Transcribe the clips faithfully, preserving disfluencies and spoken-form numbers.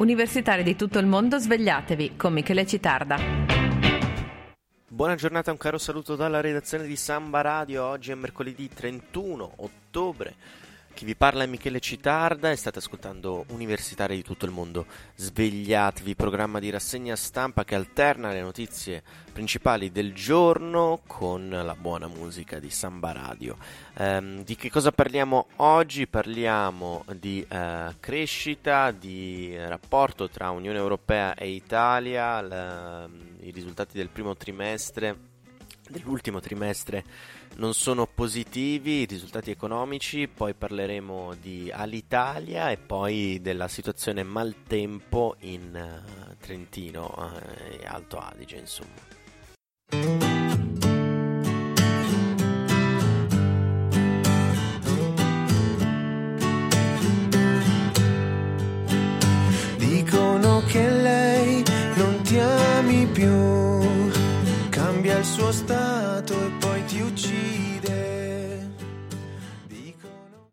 Universitari di tutto il mondo, svegliatevi con Michele Citarda. Buona giornata, un caro saluto dalla redazione di Samba Radio. Oggi è mercoledì trentuno ottobre. Chi vi parla è Michele Citarda e state ascoltando Universitari di tutto il mondo, svegliatevi, programma di rassegna stampa che alterna le notizie principali del giorno con la buona musica di Samba Radio. Ehm, di che cosa parliamo oggi? Parliamo di eh, crescita, di rapporto tra Unione Europea e Italia, la, i risultati del primo trimestre, dell'ultimo trimestre non sono positivi, i risultati economici, poi parleremo di Alitalia e poi della situazione maltempo in uh, Trentino uh, e Alto Adige, insomma. Dicono che lei non ti ami più, cambia il suo stato e poi ti uccide. Dicono...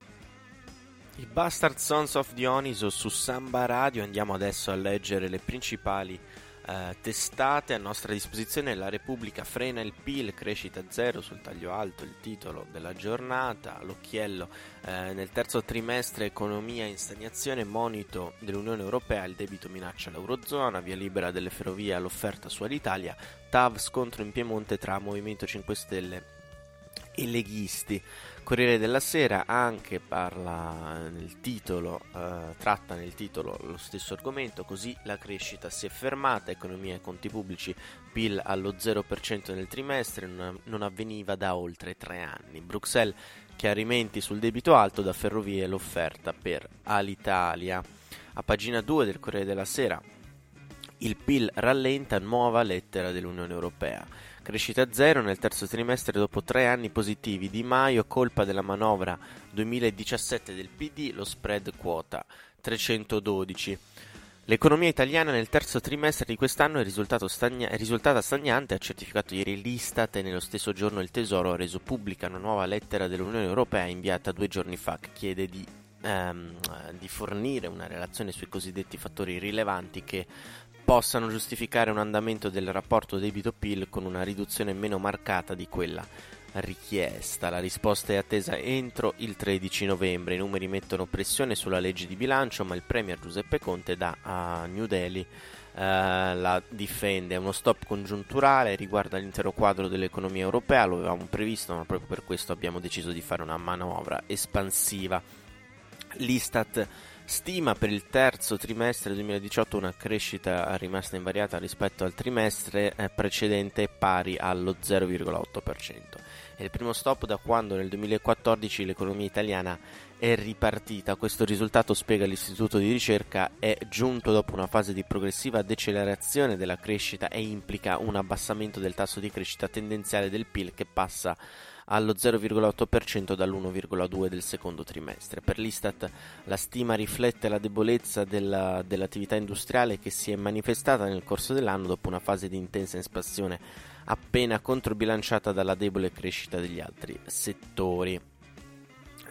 I Bastard Sons of Dioniso su Samba Radio. Andiamo adesso a leggere le principali eh, testate a nostra disposizione. La Repubblica: frena il P I L, crescita zero sul taglio alto, il titolo della giornata. L'occhiello: eh, nel terzo trimestre economia in stagnazione, monito dell'Unione Europea, il debito minaccia l'eurozona, via libera delle ferrovie all'offerta su Alitalia, T A V scontro in Piemonte tra Movimento cinque Stelle e leghisti. Corriere della Sera anche parla nel titolo, eh, tratta nel titolo lo stesso argomento, così la crescita si è fermata, economia e conti pubblici, P I L allo zero per cento nel trimestre, non, non avveniva da oltre tre anni. Bruxelles: chiarimenti sul debito alto da ferrovie e l'offerta per Alitalia. A pagina due del Corriere della Sera, il P I L rallenta, nuova lettera dell'Unione Europea. Crescita zero nel terzo trimestre dopo tre anni positivi. Di Maio: colpa della manovra duemiladiciassette del P D, lo spread quota trecentododici. L'economia italiana nel terzo trimestre di quest'anno è, risultato stagna- è risultata stagnante, ha certificato ieri l'Istat, e nello stesso giorno il Tesoro ha reso pubblica una nuova lettera dell'Unione Europea inviata due giorni fa, che chiede di ehm, di fornire una relazione sui cosiddetti fattori rilevanti che possano giustificare un andamento del rapporto debito-P I L con una riduzione meno marcata di quella richiesta. La risposta è attesa entro il tredici novembre. I numeri mettono pressione sulla legge di bilancio, ma il premier Giuseppe Conte da a New Delhi eh, la difende. È uno stop congiunturale, riguarda l'intero quadro dell'economia europea, lo avevamo previsto, ma proprio per questo abbiamo deciso di fare una manovra espansiva. L'Istat stima per il terzo trimestre duemiladiciotto una crescita rimasta invariata rispetto al trimestre precedente, pari allo zero virgola otto per cento. È il primo stop da quando nel duemilaquattordici l'economia italiana è ripartita. Questo risultato, spiega l'istituto di ricerca, è giunto dopo una fase di progressiva decelerazione della crescita e implica un abbassamento del tasso di crescita tendenziale del P I L, che passa allo zero virgola otto per cento dall'uno virgola due per cento del secondo trimestre. Per l'Istat la stima riflette la debolezza della, dell'attività industriale, che si è manifestata nel corso dell'anno dopo una fase di intensa espansione appena controbilanciata dalla debole crescita degli altri settori.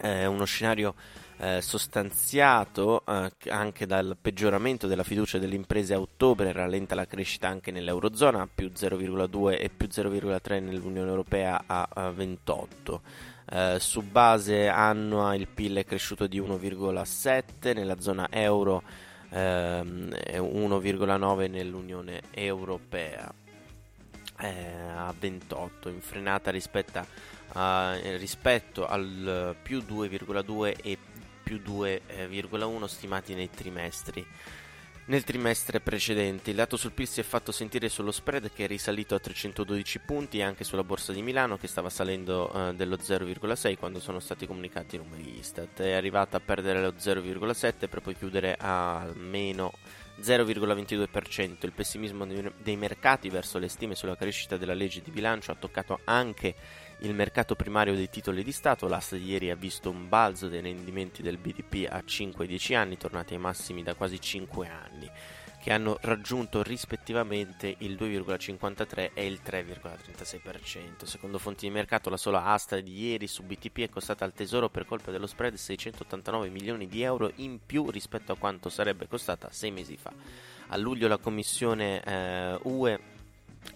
È uno scenario Eh, sostanziato eh, anche dal peggioramento della fiducia delle imprese a ottobre. Rallenta la crescita anche nell'eurozona, più zero virgola due e più zero virgola tre nell'Unione Europea a, a ventotto. Eh, su base annua il P I L è cresciuto di uno virgola sette nella zona euro ehm, e uno virgola nove nell'Unione Europea eh, a ventotto, in frenata rispetta, eh, rispetto al più due virgola due e più due virgola uno stimati nei trimestri. Nel trimestre precedente il dato sul P I L si è fatto sentire sullo spread, che è risalito a trecentododici punti, e anche sulla borsa di Milano, che stava salendo eh, dello zero virgola sei quando sono stati comunicati i numeri Istat. È arrivata a perdere lo zero virgola sette per poi chiudere a meno zero virgola ventidue per cento. Il pessimismo dei mercati verso le stime sulla crescita della legge di bilancio ha toccato anche il mercato primario dei titoli di Stato. L'asta di ieri ha visto un balzo dei rendimenti del B D P a cinque e dieci anni, tornati ai massimi da quasi cinque anni, che hanno raggiunto rispettivamente il due virgola cinquantatré e il tre virgola trentasei per cento. Secondo fonti di mercato, la sola asta di ieri su B T P è costata al Tesoro per colpa dello spread seicentottantanove milioni di euro in più rispetto a quanto sarebbe costata sei mesi fa. A luglio la Commissione eh, U E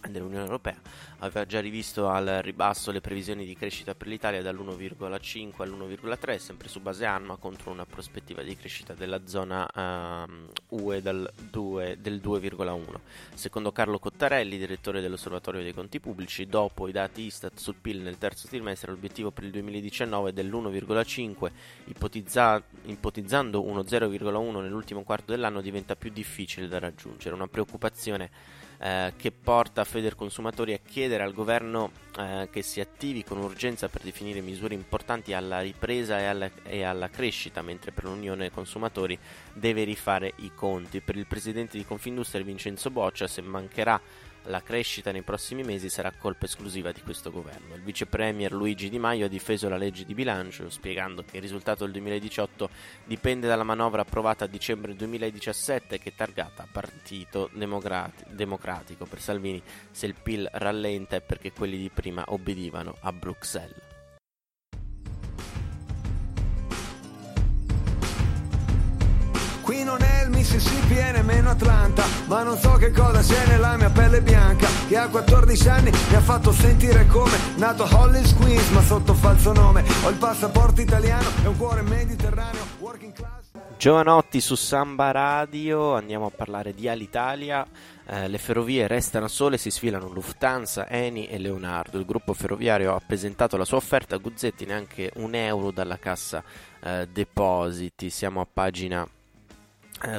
dell'Unione Europea aveva già rivisto al ribasso le previsioni di crescita per l'Italia dall'uno virgola cinque all'uno virgola tre, sempre su base annua, contro una prospettiva di crescita della zona um, U E dal due, del due virgola uno. Secondo Carlo Cottarelli, direttore dell'Osservatorio dei Conti Pubblici, dopo i dati Istat sul P I L nel terzo trimestre, l'obiettivo per il duemiladiciannove è dell'uno virgola cinque, ipotizza- ipotizzando uno zero virgola uno nell'ultimo quarto dell'anno diventa più difficile da raggiungere, una preoccupazione Eh, che porta Federconsumatori a chiedere al governo eh, che si attivi con urgenza per definire misure importanti alla ripresa e alla, e alla crescita, mentre per l'Unione Consumatori deve rifare i conti. Per il presidente di Confindustria Vincenzo Boccia, se mancherà la crescita nei prossimi mesi sarà colpa esclusiva di questo governo. Il vice premier Luigi Di Maio ha difeso la legge di bilancio spiegando che il risultato del duemiladiciotto dipende dalla manovra approvata a dicembre duemiladiciassette che è targata Partito Democratico. Per Salvini, se il P I L rallenta è perché quelli di prima obbedivano a Bruxelles. Qui non è il Mississippi e nemmeno Atlanta, ma non so che cosa c'è nella mia pelle bianca, che a quattordici anni mi ha fatto sentire come nato Hollins, Queens, ma sotto falso nome. Ho il passaporto italiano e un cuore mediterraneo, working class. Giovanotti su Samba Radio, andiamo a parlare di Alitalia. Eh, le ferrovie restano sole, si sfilano Lufthansa, Eni e Leonardo. Il gruppo ferroviario ha presentato la sua offerta a Guzzetti, neanche un euro dalla Cassa eh, Depositi. Siamo a pagina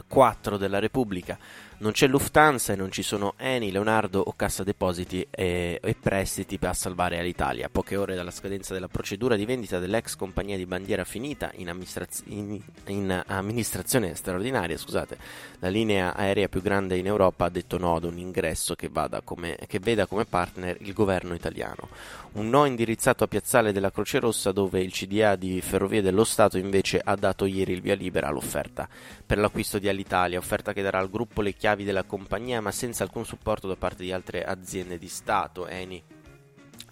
quattro della Repubblica. Non c'è Lufthansa e non ci sono Eni, Leonardo o Cassa Depositi e, e Prestiti per salvare Alitalia. Poche ore dalla scadenza della procedura di vendita dell'ex compagnia di bandiera finita in, amministraz- in, in amministrazione straordinaria, scusate, la linea aerea più grande in Europa ha detto no ad un ingresso che, vada come, che veda come partner il governo italiano. Un no indirizzato a Piazzale della Croce Rossa, dove il C D A di Ferrovie dello Stato invece ha dato ieri il via libera all'offerta per l'acquisto di Alitalia, offerta che darà al gruppo le chiavi della compagnia ma senza alcun supporto da parte di altre aziende di Stato, Eni,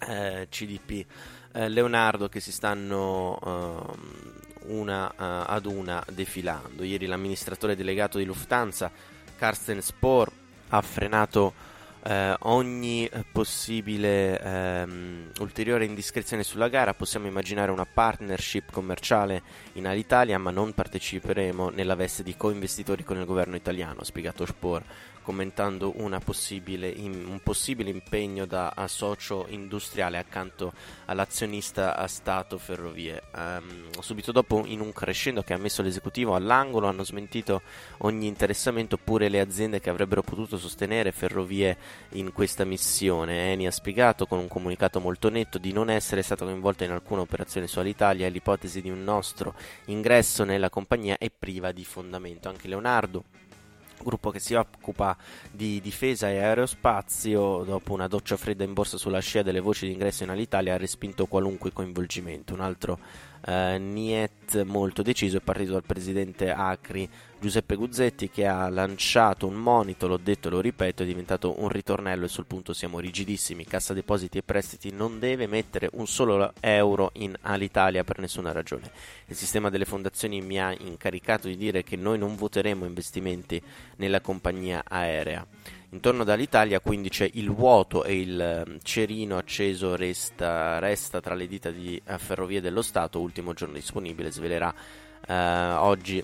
eh, C D P, eh, Leonardo, che si stanno eh, una eh, ad una defilando. Ieri l'amministratore delegato di Lufthansa, Carsten Spohr, ha frenato Eh, ogni possibile ehm, ulteriore indiscrezione sulla gara. Possiamo immaginare una partnership commerciale in Alitalia, ma non parteciperemo nella veste di coinvestitori con il governo italiano, ha spiegato Spohr, commentando una possibile, in, un possibile impegno da socio industriale accanto all'azionista a Stato Ferrovie. Um, subito dopo, in un crescendo che ha messo l'esecutivo all'angolo, hanno smentito ogni interessamento pure le aziende che avrebbero potuto sostenere Ferrovie in questa missione. Eni ha spiegato con un comunicato molto netto di non essere stata coinvolta in alcuna operazione su Alitalia e l'ipotesi di un nostro ingresso nella compagnia è priva di fondamento. Anche Leonardo, gruppo che si occupa di difesa e aerospazio, dopo una doccia fredda in borsa sulla scia delle voci di ingresso in Alitalia, ha respinto qualunque coinvolgimento. Un altro eh, niet molto deciso è partito dal presidente Acri, Giuseppe Guzzetti, che ha lanciato un monito, l'ho detto e lo ripeto, è diventato un ritornello e sul punto siamo rigidissimi. Cassa Depositi e Prestiti non deve mettere un solo euro in Alitalia per nessuna ragione. Il sistema delle fondazioni mi ha incaricato di dire che noi non voteremo investimenti nella compagnia aerea. Intorno ad Alitalia quindi c'è il vuoto e il cerino acceso resta, resta tra le dita di Ferrovie dello Stato. Ultimo giorno disponibile, svelerà eh, oggi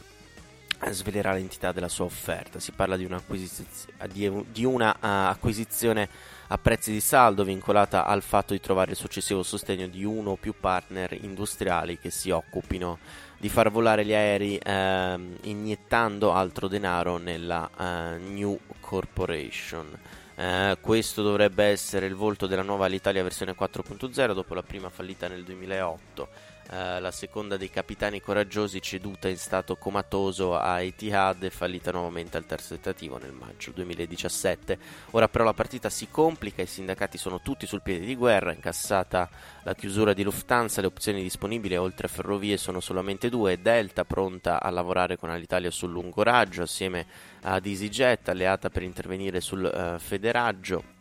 svelerà l'entità della sua offerta. Si parla di, un'acquisiz- di, di una uh, acquisizione a prezzi di saldo vincolata al fatto di trovare il successivo sostegno di uno o più partner industriali che si occupino di far volare gli aerei eh, iniettando altro denaro nella eh, New Corporation. Eh, questo dovrebbe essere il volto della nuova Alitalia versione quattro punto zero dopo la prima fallita nel duemilaotto. eh, la seconda dei capitani coraggiosi ceduta in stato comatoso a Etihad e fallita nuovamente al terzo tentativo nel maggio duemiladiciassette. Ora però la partita si complica, i sindacati sono tutti sul piede di guerra, incassata la chiusura di Lufthansa, le opzioni disponibili oltre a Ferrovie sono solamente due, Delta pronta a lavorare con Alitalia sul lungo raggio assieme ad EasyJet, alleata per intervenire sul eh, federaggio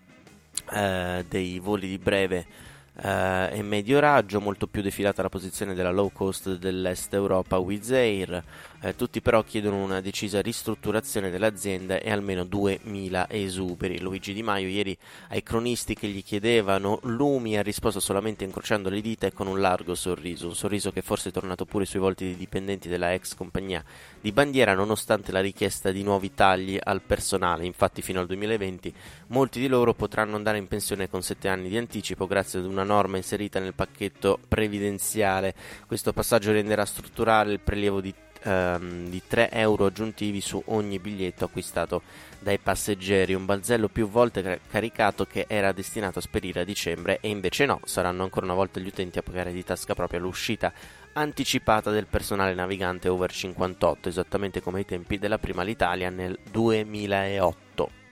Eh, dei voli di breve eh, e medio raggio, molto più defilata la posizione della low cost dell'est Europa Wizz Air. Eh, tutti però chiedono una decisa ristrutturazione dell'azienda e almeno duemila esuberi. Luigi Di Maio ieri ai cronisti che gli chiedevano lumi ha risposto solamente incrociando le dita e con un largo sorriso, un sorriso che forse è tornato pure sui volti dei dipendenti della ex compagnia di bandiera nonostante la richiesta di nuovi tagli al personale. Infatti fino al duemilaventi molti di loro potranno andare in pensione con sette anni di anticipo grazie ad una norma inserita nel pacchetto previdenziale. Questo passaggio renderà strutturale il prelievo di ehm, di tre euro aggiuntivi su ogni biglietto acquistato dai passeggeri, un balzello più volte caricato che era destinato a sperire a dicembre e invece no, saranno ancora una volta gli utenti a pagare di tasca propria l'uscita anticipata del personale navigante over cinquantotto, esattamente come ai tempi della prima Alitalia nel duemilaotto.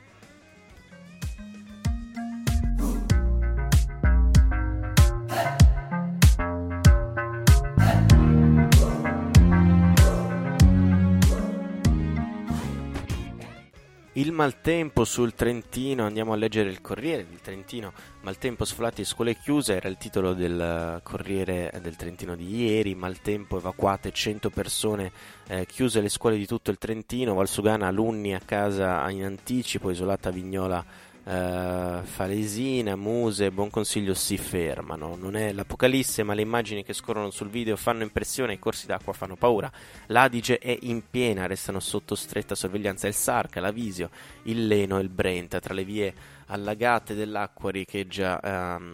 Il maltempo sul Trentino, andiamo a leggere il Corriere del Trentino. Maltempo, sfolati e scuole chiuse, era il titolo del Corriere del Trentino di ieri. Maltempo, evacuate cento persone, eh, chiuse le scuole di tutto il Trentino. Val Sugana, alunni a casa in anticipo, isolata Vignola Uh, Falesina, Muse, Buon Consiglio si fermano. Non è l'apocalisse, ma le immagini che scorrono sul video fanno impressione, i corsi d'acqua fanno paura. L'Adige è in piena, restano sotto stretta sorveglianza il Sarca, l'Avisio, il Leno e il Brenta. Tra le vie allagate dell'acqua riecheggia ehm,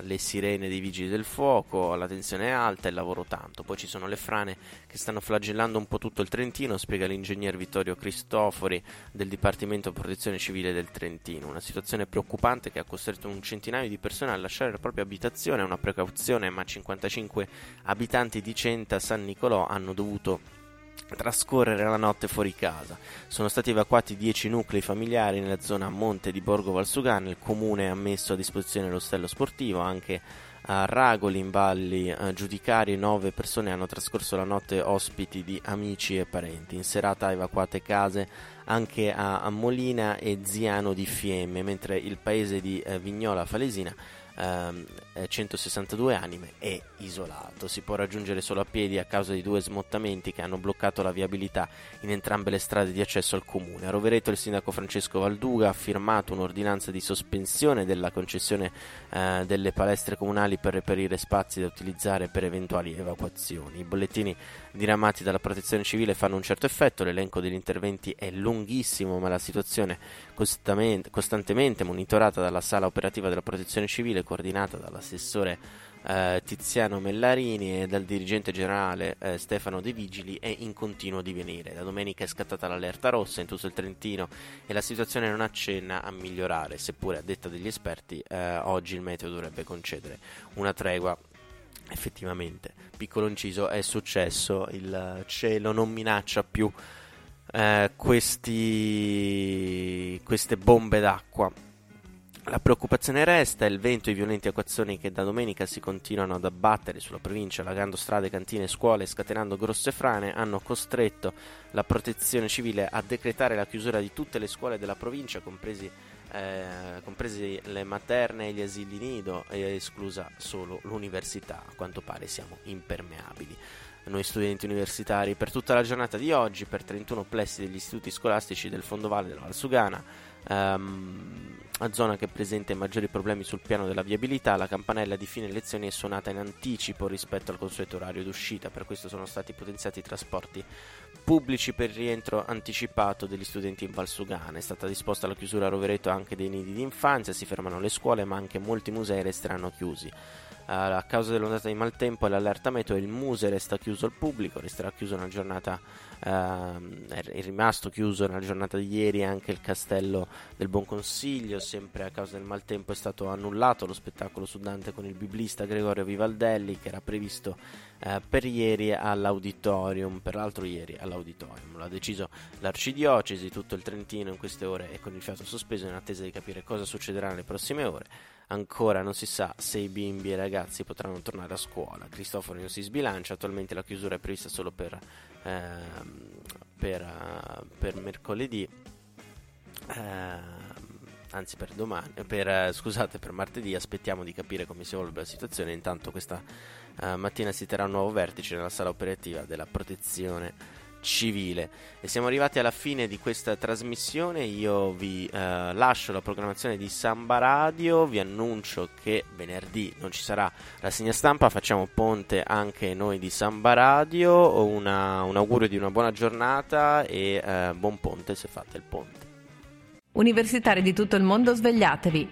le sirene dei vigili del fuoco, la tensione è alta e il lavoro tanto. Poi ci sono le frane che stanno flagellando un po' tutto il Trentino, spiega l'ingegner Vittorio Cristofori del Dipartimento Protezione Civile del Trentino. Una situazione preoccupante che ha costretto un centinaio di persone a lasciare la propria abitazione, è una precauzione, ma cinquantacinque abitanti di Centa San Nicolò hanno dovuto trascorrere la notte fuori casa. Sono stati evacuati dieci nuclei familiari nella zona a monte di Borgo Val Sugana. Il comune ha messo a disposizione l'ostello sportivo. Anche a Ragoli in Valli a Giudicarie nove persone hanno trascorso la notte ospiti di amici e parenti. In serata evacuate case anche a Molina e Ziano di Fiemme, mentre il paese di Vignola Falesina, centosessantadue anime, è isolato, si può raggiungere solo a piedi a causa di due smottamenti che hanno bloccato la viabilità in entrambe le strade di accesso al comune. A Rovereto il sindaco Francesco Valduga ha firmato un'ordinanza di sospensione della concessione eh, delle palestre comunali per reperire spazi da utilizzare per eventuali evacuazioni. I bollettini diramati dalla protezione civile fanno un certo effetto, l'elenco degli interventi è lunghissimo, ma la situazione costantemente monitorata dalla sala operativa della protezione civile coordinata dall'assessore eh, Tiziano Mellarini e dal dirigente generale eh, Stefano De Vigili è in continuo divenire. Da domenica è scattata l'allerta rossa in tutto il Trentino e la situazione non accenna a migliorare, seppure a detta degli esperti eh, oggi il meteo dovrebbe concedere una tregua. Effettivamente, piccolo inciso, è successo, il cielo non minaccia più eh, questi, queste bombe d'acqua. La preoccupazione resta, il vento e i violenti acquazzoni che da domenica si continuano ad abbattere sulla provincia, allagando strade, cantine, scuole e scatenando grosse frane, hanno costretto la protezione civile a decretare la chiusura di tutte le scuole della provincia, compresi, eh, compresi le materne e gli asili nido, e esclusa solo l'università. A quanto pare siamo impermeabili noi studenti universitari. Per tutta la giornata di oggi, per trentuno plessi degli istituti scolastici del fondovalle della Val Sugana, ehm, zona che presenta i maggiori problemi sul piano della viabilità, la campanella di fine lezioni è suonata in anticipo rispetto al consueto orario d'uscita, per questo sono stati potenziati i trasporti pubblici per rientro anticipato degli studenti in Val Sugana. È stata disposta la chiusura a Rovereto anche dei nidi di infanzia, si fermano le scuole, ma anche molti musei resteranno chiusi. A causa dell'ondata di maltempo e l'allerta meteo, il museo resta chiuso al pubblico, resterà chiuso una giornata, ehm, è rimasto chiuso nella giornata di ieri anche il Castello del Buon Consiglio. Sempre a causa del maltempo è stato annullato lo spettacolo su Dante con il biblista Gregorio Vivaldelli, che era previsto eh, per ieri all'auditorium, peraltro ieri all'auditorium. L'ha deciso l'arcidiocesi, tutto il Trentino in queste ore è con il fiato sospeso in attesa di capire cosa succederà nelle prossime ore. Ancora non si sa se i bimbi e i ragazzi potranno tornare a scuola. Cristoforo non si sbilancia, attualmente la chiusura è prevista solo per, eh, per, eh, per mercoledì, eh, anzi per domani, per, eh, scusate per martedì. Aspettiamo di capire come si evolve la situazione. Intanto questa eh, mattina si terrà un nuovo vertice nella sala operativa della protezione civile. E siamo arrivati alla fine di questa trasmissione. Io vi eh, lascio la programmazione di Samba Radio, vi annuncio che venerdì non ci sarà rassegna stampa, facciamo ponte anche noi di Samba Radio. Una, un augurio di una buona giornata e eh, buon ponte se fate il ponte. Universitari di tutto il mondo, svegliatevi,